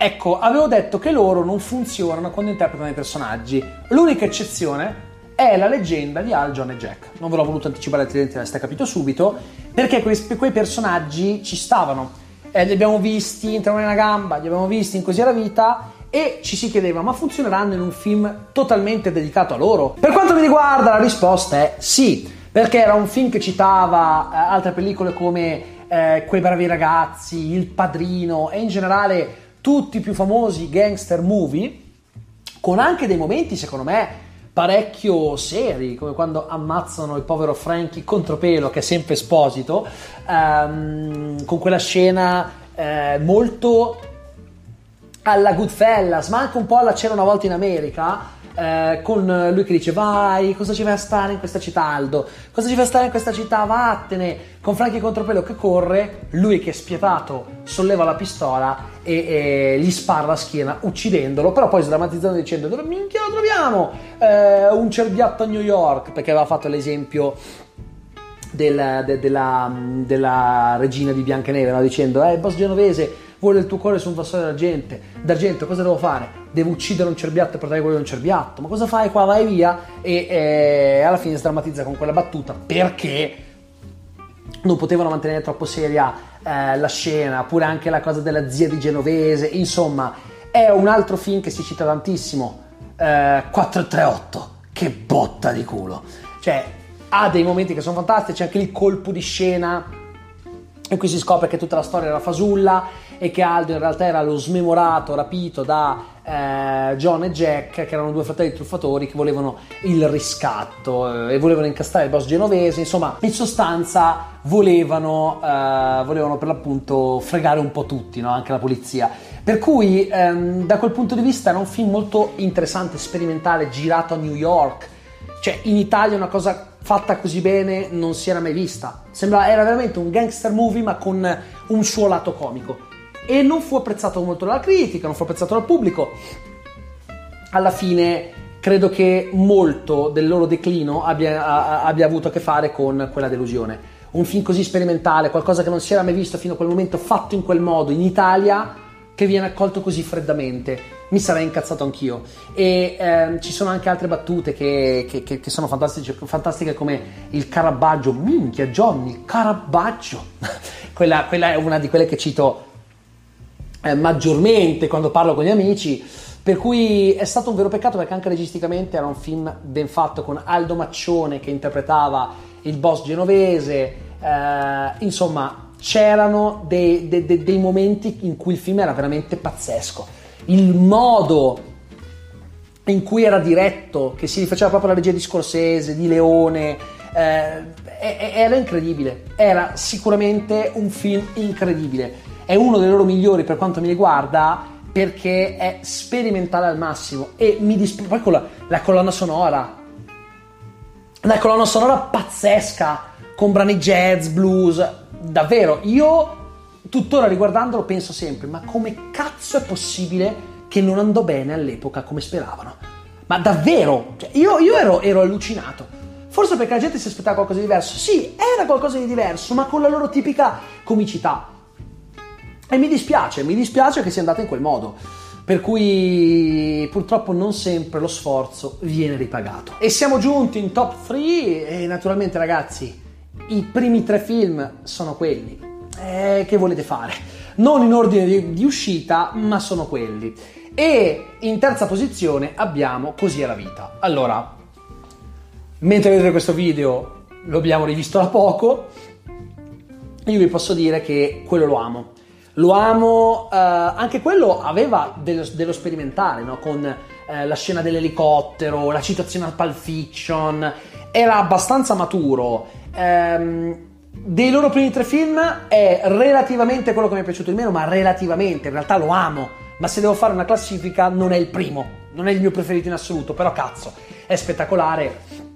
Ecco, avevo detto che loro non funzionano quando interpretano i personaggi, l'unica eccezione è La leggenda di Al, John e Jack. Non ve l'ho voluto anticipare, altrimenti l'avete capito subito, perché quei, quei personaggi ci stavano, eh, li abbiamo visti in Tre uomini in una gamba, li abbiamo visti in Così è la vita, e ci si chiedeva: ma funzioneranno in un film totalmente dedicato a loro? Per quanto mi riguarda la risposta è sì. perché era un film che citava eh, altre pellicole come eh, Quei bravi ragazzi, Il Padrino e in generale tutti i più famosi gangster movie, con anche dei momenti secondo me parecchio seri, come quando ammazzano il povero Frankie Contropelo, che è sempre Esposito, ehm, con quella scena eh, molto alla Goodfellas, ma anche un po' alla C'era una volta in America, eh, con lui che dice vai, cosa ci fai a stare in questa città Aldo, cosa ci fai a stare in questa città, vattene, con Frankie Contropelo che corre, lui che è spietato solleva la pistola e, e gli spara la schiena uccidendolo, però poi sdrammatizzando dicendo minchia lo troviamo, eh, un cerbiatto a New York, perché aveva fatto l'esempio del, de, della, della regina di Biancaneve, no? Dicendo eh, il boss genovese vuole il tuo cuore su un vassoio d'argento, d'argento, cosa devo fare? Devo uccidere un cerbiatto e portare quello di un cerbiatto, ma cosa fai qua? Vai via, e eh, alla fine si drammatizza con quella battuta perché non potevano mantenere troppo seria eh, la scena, pure anche la cosa della zia di Genovese, insomma è un altro film che si cita tantissimo, eh, quattro tre otto, che botta di culo, cioè ha dei momenti che sono fantastici, anche il colpo di scena e qui si scopre che tutta la storia era fasulla e che Aldo in realtà era lo smemorato rapito da eh, John e Jack, che erano due fratelli truffatori che volevano il riscatto eh, e volevano incastrare il boss genovese, insomma in sostanza volevano, eh, volevano per l'appunto fregare un po' tutti, no? Anche la polizia, per cui ehm, da quel punto di vista era un film molto interessante, sperimentale, girato a New York, cioè in Italia una cosa fatta così bene non si era mai vista, sembrava, era veramente un gangster movie ma con un suo lato comico, e non fu apprezzato molto dalla critica, non fu apprezzato dal pubblico. Alla fine credo che molto del loro declino abbia, a, abbia avuto a che fare con quella delusione, un film così sperimentale, qualcosa che non si era mai visto fino a quel momento fatto in quel modo in Italia, che viene accolto così freddamente, mi sarei incazzato anch'io. E ehm, ci sono anche altre battute che, che, che, che sono fantastiche, fantastiche, come il Caravaggio, minchia Johnny, il Caravaggio, quella, quella è una di quelle che cito eh, maggiormente quando parlo con gli amici, per cui è stato un vero peccato, perché anche registicamente era un film ben fatto, con Aldo Maccione che interpretava il boss genovese, eh, insomma c'erano dei, dei, dei, dei momenti in cui il film era veramente pazzesco, il modo in cui era diretto, che si rifaceva proprio alla regia di Scorsese, di Leone, eh, era incredibile, era sicuramente un film incredibile, è uno dei loro migliori per quanto mi riguarda, perché è sperimentale al massimo, e mi dispiace, poi con la, la colonna sonora la colonna sonora pazzesca, con brani jazz, blues, davvero, io tuttora riguardandolo penso sempre, ma come cazzo è possibile che non andò bene all'epoca come speravano? Ma davvero, cioè, io, io ero, ero allucinato, forse perché la gente si aspettava qualcosa di diverso, sì, era qualcosa di diverso, ma con la loro tipica comicità, e mi dispiace, mi dispiace che sia andata in quel modo, per cui purtroppo non sempre lo sforzo viene ripagato. E siamo giunti in top tre, e naturalmente ragazzi, i primi tre film sono quelli, eh, che volete fare, non in ordine di, di uscita, ma sono quelli. E in terza posizione abbiamo Così è la vita. Allora, mentre vedete questo video lo abbiamo rivisto da poco, io vi posso dire che quello lo amo, lo amo, eh, anche quello aveva dello, dello sperimentare, no? Con eh, la scena dell'elicottero, la citazione al Pulp Fiction, era abbastanza maturo. Um, dei loro primi tre film è relativamente quello che mi è piaciuto di meno, ma relativamente, in realtà lo amo, ma se devo fare una classifica non è il primo, non è il mio preferito in assoluto, però cazzo è spettacolare.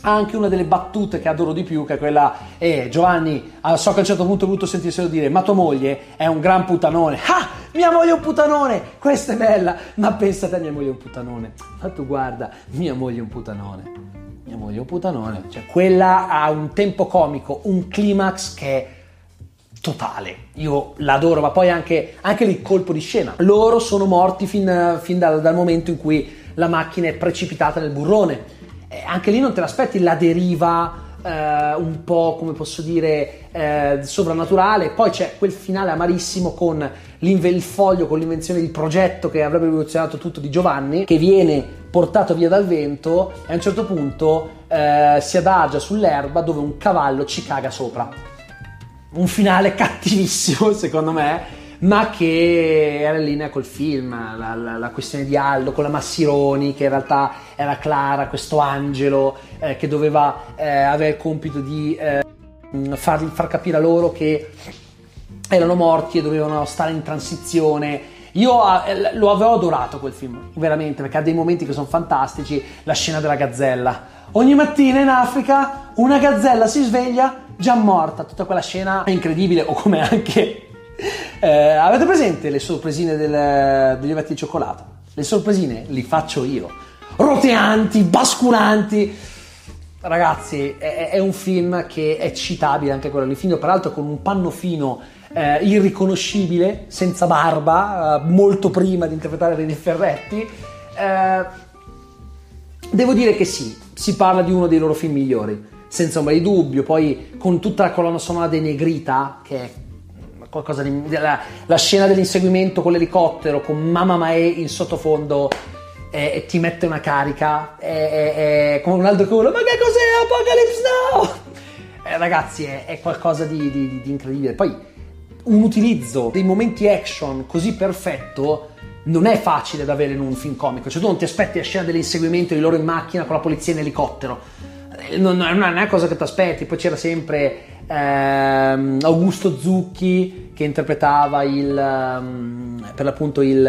Ha anche una delle battute che adoro di più, che è quella eh Giovanni, so che a un certo punto ho voluto sentirselo dire, ma tua moglie è un gran putanone. Ah, mia moglie è un putanone, questa è bella, ma pensate a mia moglie è un putanone, ma tu guarda, mia moglie è un putanone, mia moglie è un putanone, cioè quella ha un tempo comico, un climax che è totale, io l'adoro, ma poi anche, anche il colpo di scena, loro sono morti fin, fin dal, dal momento in cui la macchina è precipitata nel burrone, eh, anche lì non te l'aspetti la deriva eh, un po', come posso dire, eh, sovrannaturale. Poi c'è quel finale amarissimo con il foglio, con l'invenzione del progetto che avrebbe rivoluzionato tutto di Giovanni, che viene portato via dal vento e a un certo punto eh, si adagia sull'erba dove un cavallo ci caga sopra. Un finale cattivissimo, secondo me, ma che era in linea col film, la, la, la questione di Aldo con la Massironi, che in realtà era Clara, questo angelo eh, che doveva eh, avere il compito di eh, far, far capire a loro che erano morti e dovevano stare in transizione. Io eh, lo avevo adorato quel film, veramente, perché ha dei momenti che sono fantastici. La scena della gazzella, ogni mattina in Africa una gazzella si sveglia già morta, tutta quella scena è incredibile. O come anche Eh, avete presente le sorpresine del, degli ovetti di cioccolato? Le sorpresine li faccio io, roteanti, basculanti. Ragazzi, è, è un film che è citabile anche quello lì, finito peraltro con un panno fino eh, irriconoscibile, senza barba, eh, molto prima di interpretare René Ferretti. Eh, devo dire che sì, si parla di uno dei loro film migliori, senza ombra di dubbio. Poi con tutta la colonna sonora denegrita, che è qualcosa di, la, la scena dell'inseguimento con l'elicottero, con Mamma Mae in sottofondo, eh, e ti mette una carica, eh, eh, con un altro culo, ma che cos'è Apocalypse Now? Eh, ragazzi, è, è qualcosa di, di, di incredibile. Poi un utilizzo dei momenti action così perfetto non è facile da avere in un film comico. Cioè tu non ti aspetti la scena dell'inseguimento di loro in macchina con la polizia in elicottero, non, non è una cosa che ti aspetti. Poi c'era sempre Um, Augusto Zucchi che interpretava il um, per l'appunto il,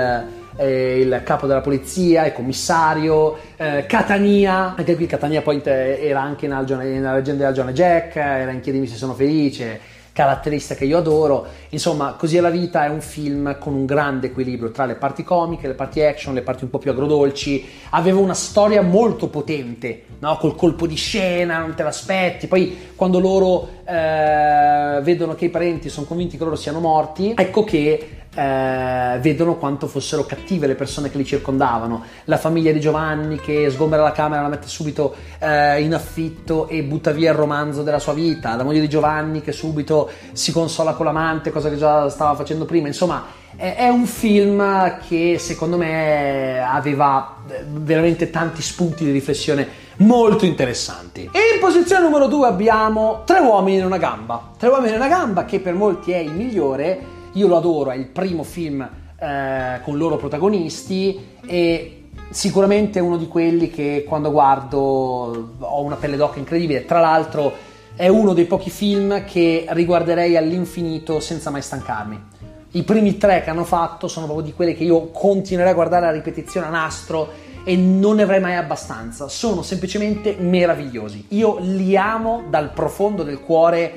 eh, il capo della polizia, il commissario, eh, Catania, anche qui Catania poi era anche in Al, nella leggenda di John e Jack, era in Chiedimi se sono felice, caratterista che io adoro. Insomma, Così è la vita è un film con un grande equilibrio tra le parti comiche, le parti action, le parti un po' più agrodolci. Aveva una storia molto potente, no? Col colpo di scena, non te l'aspetti. Poi quando loro eh, vedono che i parenti sono convinti che loro siano morti, ecco che eh, vedono quanto fossero cattive le persone che li circondavano. La famiglia di Giovanni che sgombera la camera, la mette subito eh, in affitto e butta via il romanzo della sua vita. La moglie di Giovanni che subito si consola con l'amante, cosa che già stava facendo prima. Insomma, è un film che secondo me aveva veramente tanti spunti di riflessione molto interessanti. E in posizione numero due abbiamo Tre uomini in una gamba. Tre uomini in una gamba, che per molti è il migliore, io lo adoro, è il primo film eh, con loro protagonisti e sicuramente uno di quelli che quando guardo ho una pelle d'oca incredibile. Tra l'altro è uno dei pochi film che riguarderei all'infinito senza mai stancarmi. I primi tre che hanno fatto sono proprio di quelli che io continuerei a guardare a ripetizione a nastro e non ne avrei mai abbastanza. Sono semplicemente meravigliosi. Io li amo dal profondo del cuore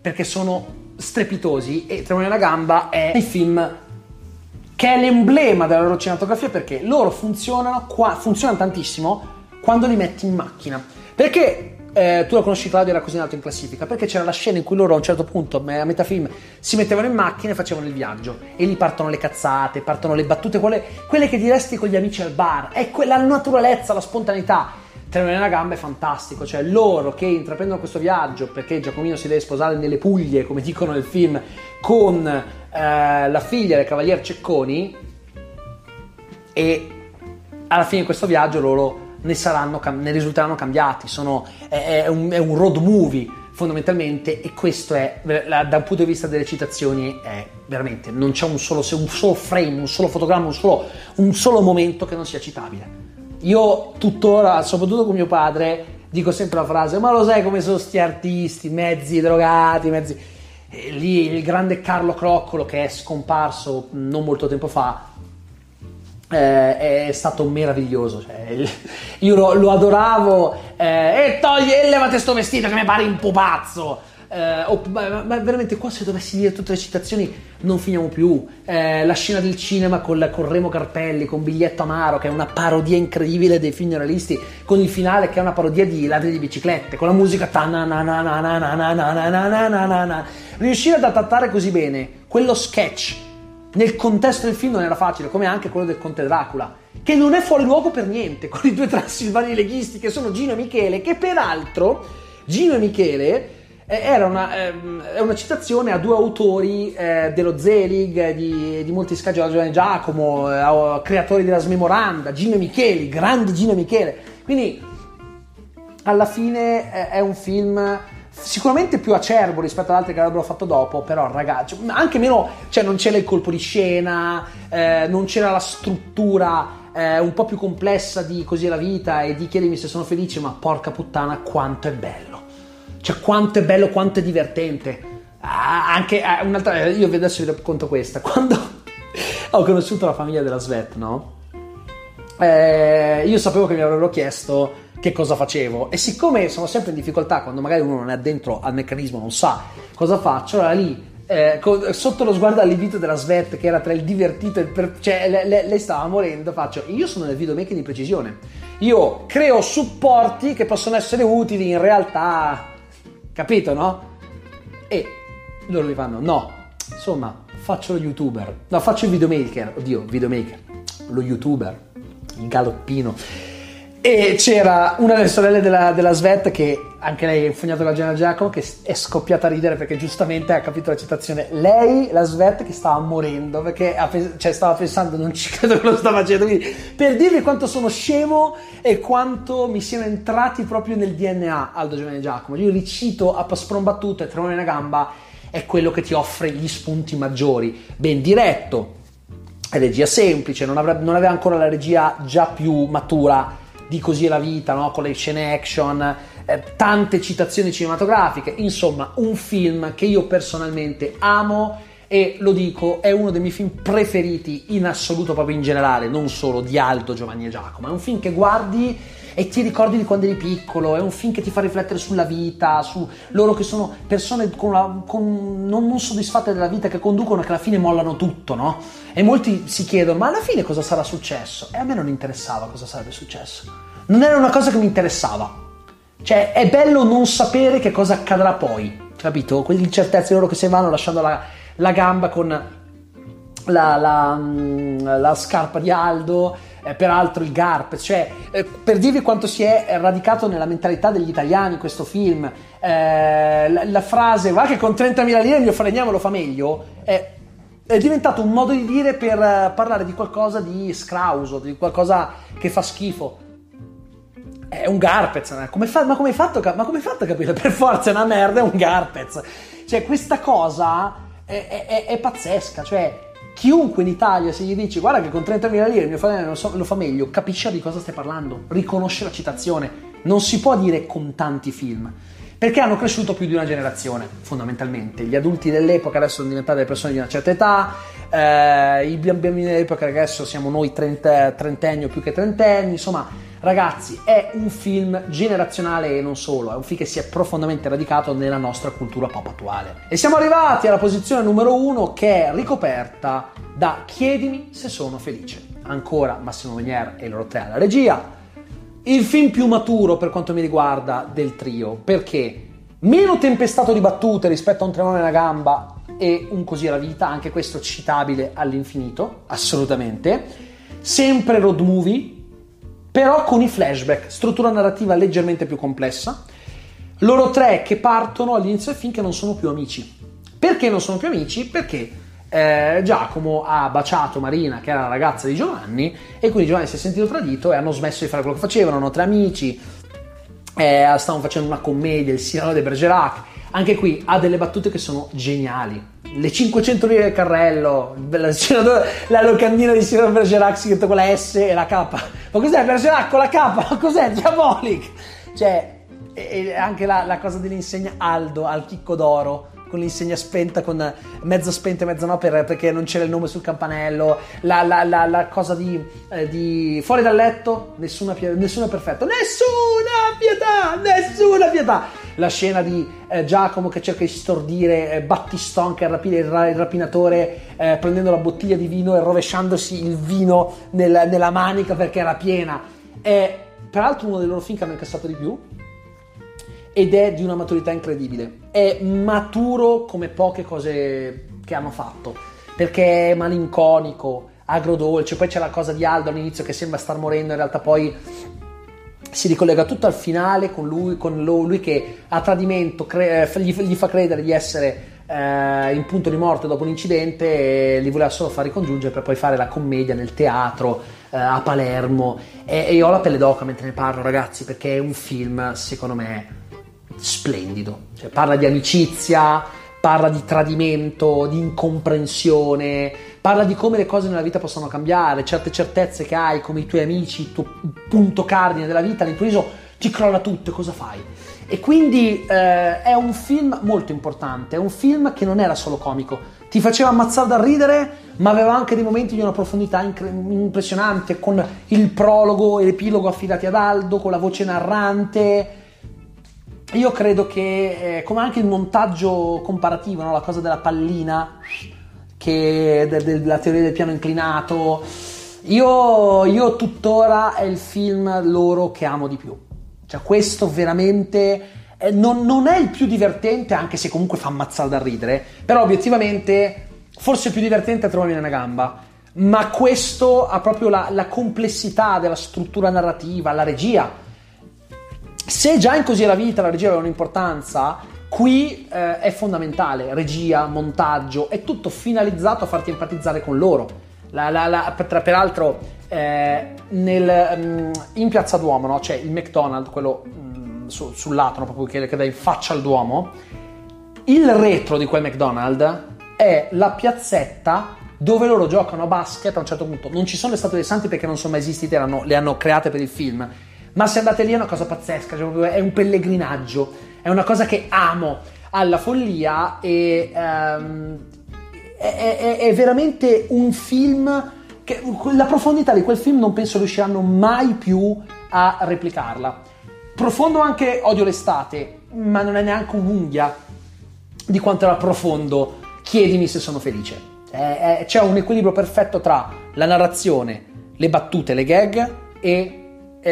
perché sono strepitosi e Tre uomini e una gamba è il film che è l'emblema della loro cinematografia, perché loro funzionano, qua, funzionano tantissimo quando li metti in macchina. Perché... Eh, tu la conosci, Claudia, era così in alto in classifica perché c'era la scena in cui loro a un certo punto, a metà film, si mettevano in macchina e facevano il viaggio, e lì partono le cazzate, partono le battute, quelle, quelle che diresti con gli amici al bar. È quella naturalezza, la spontaneità. Tre uomini e una gamba è fantastico, cioè loro che intraprendono questo viaggio perché Giacomino si deve sposare nelle Puglie, come dicono nel film, con eh, la figlia del cavalier Cecconi, e alla fine di questo viaggio loro ne saranno, ne risulteranno cambiati. Sono, è, è, un, è un road movie fondamentalmente, e questo è, dal punto di vista delle citazioni, è veramente, non c'è un solo, un solo frame, un solo fotogramma, un solo, un solo momento che non sia citabile. Io tuttora, soprattutto con mio padre, dico sempre la frase, ma lo sai come sono sti artisti, mezzi drogati, mezzi... E lì il grande Carlo Croccolo, che è scomparso non molto tempo fa, Eh, è stato meraviglioso, cioè, io lo, lo adoravo. Eh, e togli e levate sto vestito che mi pare un pupazzo, eh, oh, ma, ma veramente qua se dovessi dire tutte le citazioni non finiamo più. Eh, la scena del cinema col, con Remo Carpelli, con Biglietto Amaro, che è una parodia incredibile dei film realisti, con il finale che è una parodia di Ladri di biciclette, con la musica ta-na-na-na-na-na-na-na-na-na-na-na-na. Riuscire ad adattare così bene quello sketch nel contesto del film non era facile, come anche quello del Conte Dracula, che non è fuori luogo per niente, con i due transilvani leghisti che sono Gino e Michele, che peraltro Gino e Michele eh, era una, eh, una citazione a due autori eh, dello Zelig, di, di molti saggi, da Giovanni e Giacomo, eh, creatori della Smemoranda, Gino e Michele, grande Gino e Michele. Quindi alla fine eh, è un film sicuramente più acerbo rispetto ad altri che avrebbero fatto dopo, però ragazzi, anche meno, cioè non c'era il colpo di scena, eh, non c'era la struttura eh, un po' più complessa di Così è la vita e di Chiedimi se sono felice, ma porca puttana quanto è bello, cioè quanto è bello, quanto è divertente. Ah, anche ah, un'altra, io adesso vi racconto questa. Quando ho conosciuto la famiglia della Svet, no? Eh, io sapevo che mi avrebbero chiesto che cosa facevo, e siccome sono sempre in difficoltà quando magari uno non è dentro al meccanismo, non sa cosa faccio, allora lì eh, co- sotto lo sguardo allibito della Svet, che era tra il divertito e il per- cioè le- le- lei stava morendo, faccio: io sono nel videomaking di precisione, io creo supporti che possono essere utili in realtà, capito, no? E loro mi fanno: no, insomma, faccio lo youtuber, no, faccio il videomaker, oddio, videomaker, lo youtuber, il galoppino. E c'era una delle sorelle della, della Svet, che anche lei è infognata da John e Jack, che è scoppiata a ridere perché giustamente ha capito la citazione. Lei, la Svet, che stava morendo perché ha, cioè, stava pensando: non ci credo che lo sta facendo. Quindi, per dirvi quanto sono scemo e quanto mi siano entrati proprio nel D N A Aldo Giovanni e Giacomo, io li cito a sprombattuta, e Tre uomini in una gamba è quello che ti offre gli spunti maggiori. Ben diretto, regia semplice, non, avrebbe, non aveva ancora la regia già più matura di Così è la vita, no? Con le scene action, eh, tante citazioni cinematografiche, insomma un film che io personalmente amo, e lo dico, è uno dei miei film preferiti in assoluto, proprio in generale, non solo di Aldo Giovanni e Giacomo. È un film che guardi e ti ricordi di quando eri piccolo, è un film che ti fa riflettere sulla vita, su loro che sono persone con la, con non, non soddisfatte della vita, che conducono e che alla fine mollano tutto, no? E molti si chiedono: ma alla fine cosa sarà successo? E a me non interessava cosa sarebbe successo, non era una cosa che mi interessava, cioè è bello non sapere che cosa accadrà poi, capito? Quell'incertezza, loro che se vanno lasciando la, la gamba con la, la, la scarpa di Aldo, eh, peraltro il Garp, cioè eh, per dirvi quanto si è radicato nella mentalità degli italiani questo film, eh, la, la frase "guarda che con trentamila lire il mio falegname lo fa meglio" è, è diventato un modo di dire per uh, parlare di qualcosa di scrauso, di qualcosa che fa schifo. È un Garpez, come fa, ma come hai fatto a capire? Per forza è una merda, è un Garpez, cioè questa cosa è, è, è, è pazzesca, cioè chiunque in Italia, se gli dici "guarda che con trentamila lire il mio fratello lo, so, lo fa meglio", capisce di cosa stai parlando, riconosce la citazione. Non si può dire con tanti film, perché hanno cresciuto più di una generazione, fondamentalmente. Gli adulti dell'epoca adesso sono diventate le persone di una certa età, eh, i bambini dell'epoca adesso siamo noi trentenni o più che trentenni. Insomma, ragazzi, è un film generazionale e non solo, è un film che si è profondamente radicato nella nostra cultura pop attuale. E siamo arrivati alla posizione numero uno, che è ricoperta da Chiedimi se sono felice. Ancora Massimo Venier e il loro tre alla regia. Il film più maturo per quanto mi riguarda del trio, perché meno tempestato di battute rispetto a un Tre uomini in una gamba e un Così è la vita, anche questo citabile all'infinito, assolutamente. Sempre road movie, però con i flashback, struttura narrativa leggermente più complessa. Loro tre che partono all'inizio del film che non sono più amici. Perché non sono più amici? Perché eh, Giacomo ha baciato Marina, che era la ragazza di Giovanni, e quindi Giovanni si è sentito tradito e hanno smesso di fare quello che facevano, erano tre amici, eh, stavano facendo una commedia, il Cyrano de Bergerac. Anche qui ha delle battute che sono geniali. Le cinquecento lire del carrello, la, la locandina di Cyrano de Bergerac scritta con la S e la K. Ma cos'è Bergerac con la K? Ma cos'è Diabolic? Cioè, e, e anche la, la cosa dell'insegna Aldo al chicco d'oro, con l'insegna spenta, con mezza spenta e mezza no, per, perché non c'era il nome sul campanello. La, la, la, la cosa di, eh, di fuori dal letto, nessuna, nessuno è perfetto, nessuna pietà, nessuna pietà. La scena di eh, Giacomo che cerca di stordire eh, Battiston, che è rapire, il, ra- il rapinatore, eh, prendendo la bottiglia di vino e rovesciandosi il vino nel, nella manica perché era piena. È peraltro uno dei loro film che hanno incassato di più, ed è di una maturità incredibile. È maturo come poche cose che hanno fatto, perché è malinconico, agrodolce. Poi c'è la cosa di Aldo all'inizio che sembra star morendo, in realtà poi si ricollega tutto al finale con lui, con lui che a tradimento cre- gli, gli fa credere di essere eh, in punto di morte dopo un incidente e li voleva solo far ricongiungere per poi fare la commedia nel teatro eh, a Palermo. E, e io ho la pelle d'oca mentre ne parlo, ragazzi, perché è un film secondo me splendido, cioè, parla di amicizia, parla di tradimento, di incomprensione, parla di come le cose nella vita possono cambiare, certe certezze che hai come i tuoi amici, il tuo punto cardine della vita, all'improvviso ti crolla tutto e cosa fai? E quindi eh, è un film molto importante, è un film che non era solo comico, ti faceva ammazzare dal ridere, ma aveva anche dei momenti di una profondità incre- impressionante, con il prologo e l'epilogo affidati ad Aldo, con la voce narrante. Io credo che, eh, come anche il montaggio comparativo, no? La cosa della pallina, che de, de, la teoria del piano inclinato, io, io tuttora è il film loro che amo di più. Cioè questo veramente eh, non, non è il più divertente, anche se comunque fa ammazzare da ridere, però obiettivamente forse il più divertente è Tre uomini in una gamba, ma questo ha proprio la, la complessità della struttura narrativa, la regia. Se già in Così è la vita la regia aveva un'importanza, qui eh, è fondamentale, regia, montaggio, è tutto finalizzato a farti empatizzare con loro. La, la, la, tra, peraltro eh, nel, mh, in Piazza Duomo, no? C'è il McDonald's, quello mh, su, sul lato, no? Proprio che, che dà in faccia al Duomo, il retro di quel McDonald's è la piazzetta dove loro giocano a basket a un certo punto. Non ci sono le statue dei santi perché non sono mai esistite, erano, le hanno create per il film. Ma se andate lì è una cosa pazzesca, cioè è un pellegrinaggio, è una cosa che amo alla follia e um, è, è, è veramente un film che la profondità di quel film non penso riusciranno mai più a replicarla. Profondo anche Odio l'estate, ma non è neanche un'unghia di quanto era profondo Chiedimi se sono felice. È, è, c'è un equilibrio perfetto tra la narrazione, le battute, le gag e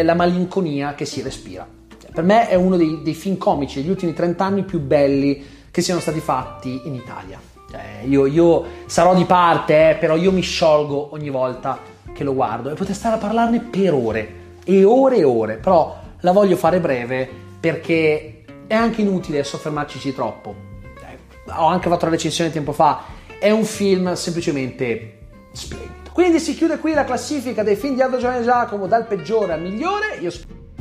la malinconia che si respira. Per me è uno dei, dei film comici degli ultimi trent'anni più belli che siano stati fatti in Italia. Eh, io, io sarò di parte, eh, però io mi sciolgo ogni volta che lo guardo e potrei stare a parlarne per ore e ore e ore, però la voglio fare breve perché è anche inutile soffermarci troppo. Eh, ho anche fatto una recensione tempo fa, è un film semplicemente splendido. Quindi si chiude qui la classifica dei film di Aldo Giovanni e Giacomo, dal peggiore al migliore. Io